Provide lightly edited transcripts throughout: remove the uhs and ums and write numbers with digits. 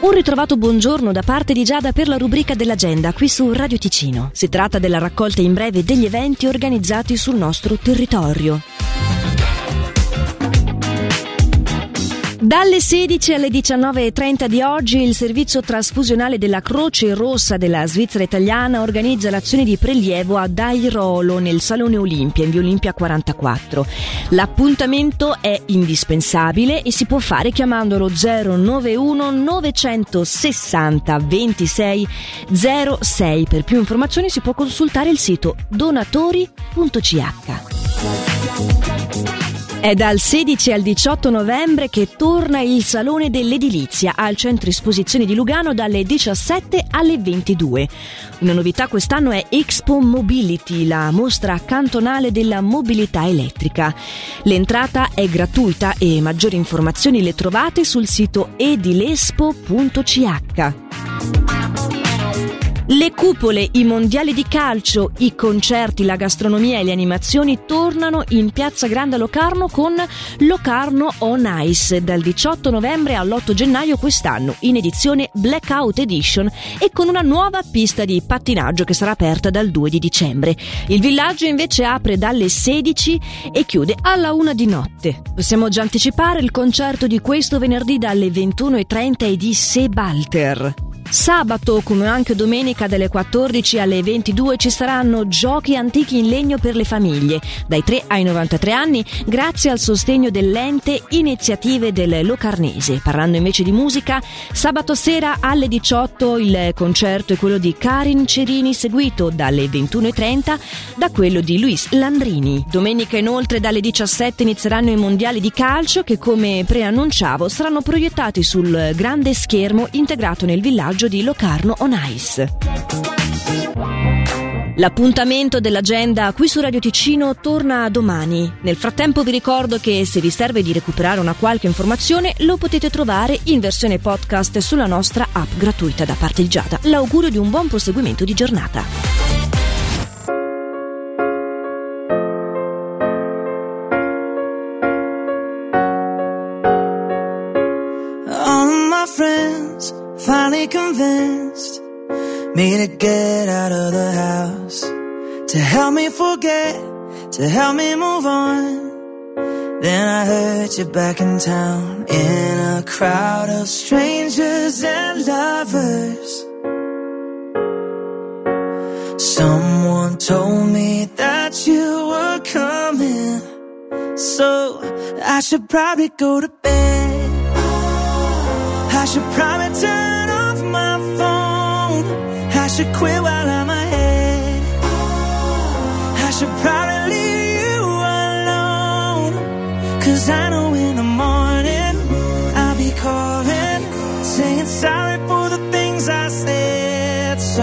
Un ritrovato buongiorno da parte di Giada per la rubrica dell'agenda qui su Radio Ticino. Si tratta della raccolta in breve degli eventi organizzati sul nostro territorio. Dalle 16 alle 19.30 di oggi il Servizio Trasfusionale della Croce Rossa della Svizzera Italiana organizza l'azione di prelievo ad Airolo nel Salone Olimpia, in via Olimpia 44. L'appuntamento è indispensabile e si può fare chiamandolo 091 960 26 06. Per più informazioni si può consultare il sito donatori.ch. È dal 16 al 18 novembre che torna il Salone dell'Edilizia al Centro Esposizioni di Lugano dalle 17 alle 22. Una novità quest'anno è Expo Mobility, la mostra cantonale della mobilità elettrica. L'entrata è gratuita e maggiori informazioni le trovate sul sito edilespo.ch. Le cupole, i mondiali di calcio, i concerti, la gastronomia e le animazioni tornano in Piazza Grande Locarno con Locarno On Ice dal 18 novembre all'8 gennaio quest'anno in edizione Blackout Edition e con una nuova pista di pattinaggio che sarà aperta dal 2 di dicembre. Il villaggio invece apre dalle 16 e chiude alla 1 di notte. Possiamo già anticipare il concerto di questo venerdì dalle 21.30 e di Sebalter. Sabato, come anche domenica, dalle 14 alle 22 ci saranno giochi antichi in legno per le famiglie, dai 3 ai 93 anni, grazie al sostegno dell'ente Iniziative del Locarnese. Parlando invece di musica, sabato sera alle 18 il concerto è quello di Karin Cerini, seguito dalle 21.30 da quello di Luis Landrini. Domenica inoltre dalle 17 inizieranno i mondiali di calcio che, come preannunciavo, saranno proiettati sul grande schermo integrato nel villaggio di Locarno On Ice. L'appuntamento dell'agenda qui su Radio Ticino torna domani. Nel frattempo vi ricordo che se vi serve di recuperare una qualche informazione lo potete trovare in versione podcast sulla nostra app gratuita. Da parte di Giada, l'augurio di un buon proseguimento di giornata. Finally convinced me to get out of the house, to help me forget, to help me move on. Then I heard you back in town, in a crowd of strangers and lovers. Someone told me that you were coming, so I should probably go to bed. I should probably turn off my phone. I should quit while I'm ahead. I should probably leave you alone, 'cause I know in the morning I'll be calling, saying sorry for the things I said. So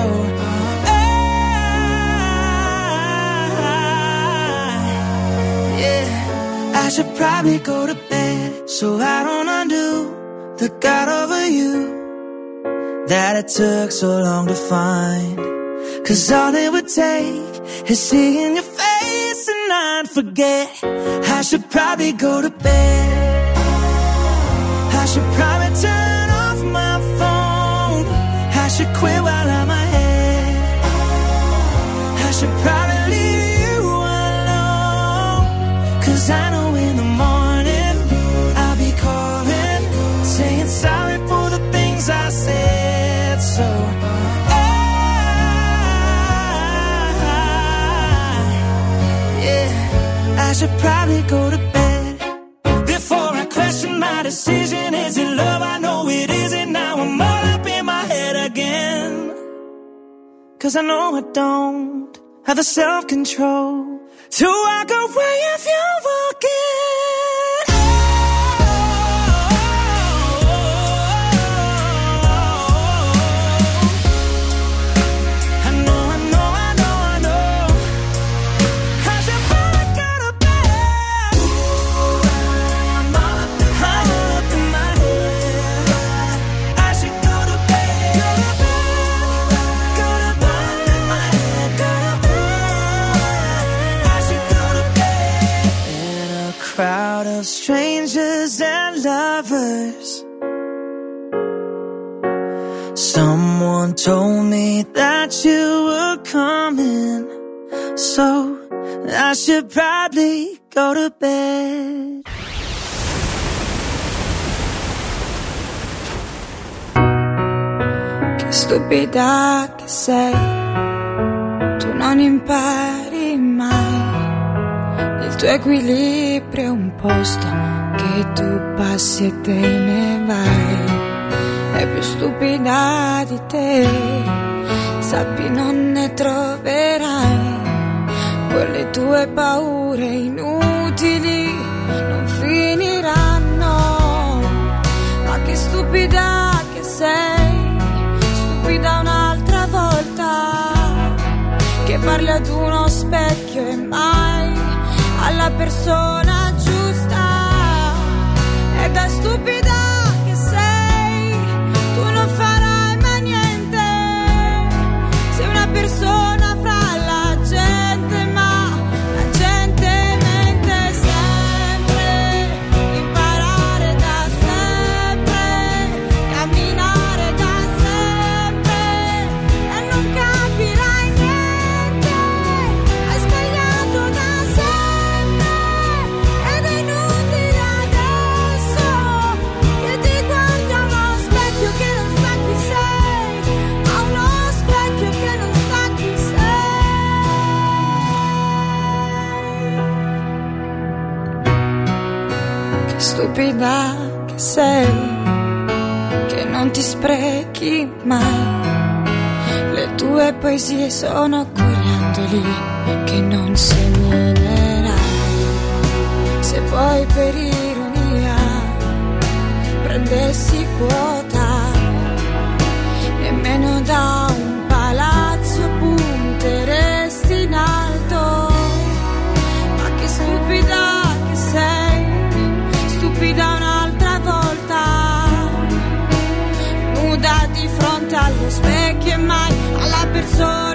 I should probably go to bed, so I don't undo the God over you that it took so long to find. 'Cause all it would take is seeing your face and I'd forget. I should probably go to bed. I should probably turn off my phone. I should quit while I'm ahead. I should probably leave you alone, 'cause I know in the morning saying sorry for the things I said. So I should probably go to bed before I question my decision. Is it love? I know it isn't. Now I'm all up in my head again, 'cause I know I don't have the self-control to walk away if you walk in. Strangers and lovers. Someone told me that you were coming, so I should probably go to bed. Che stupida che sei, tu non impari mai, il tuo equilibrio è un posto che tu passi e te ne vai. È più stupida di te, sappi non ne troverai, quelle tue paure inutili non finiranno. Ma che stupida che sei, stupida un'altra volta, che parli ad uno specchio e mai alla persona giusta. È da stupida che sei, farai mai niente, sei una persona fra la gente, ma la gente mente sempre, imparare da sempre, camminare da sempre, e non capirai niente, hai sbagliato da sempre, ed è inutile adesso che ti guardiamo allo specchio che stupida che sei, che non ti sprechi mai, le tue poesie sono coriandoli che non seminerai. Se poi per ironia prendessi quota, nemmeno da un palazzo punteresti in alto. Ma che stupida che sei, stupida un'altra volta, nuda di fronte allo specchio e mai alla persona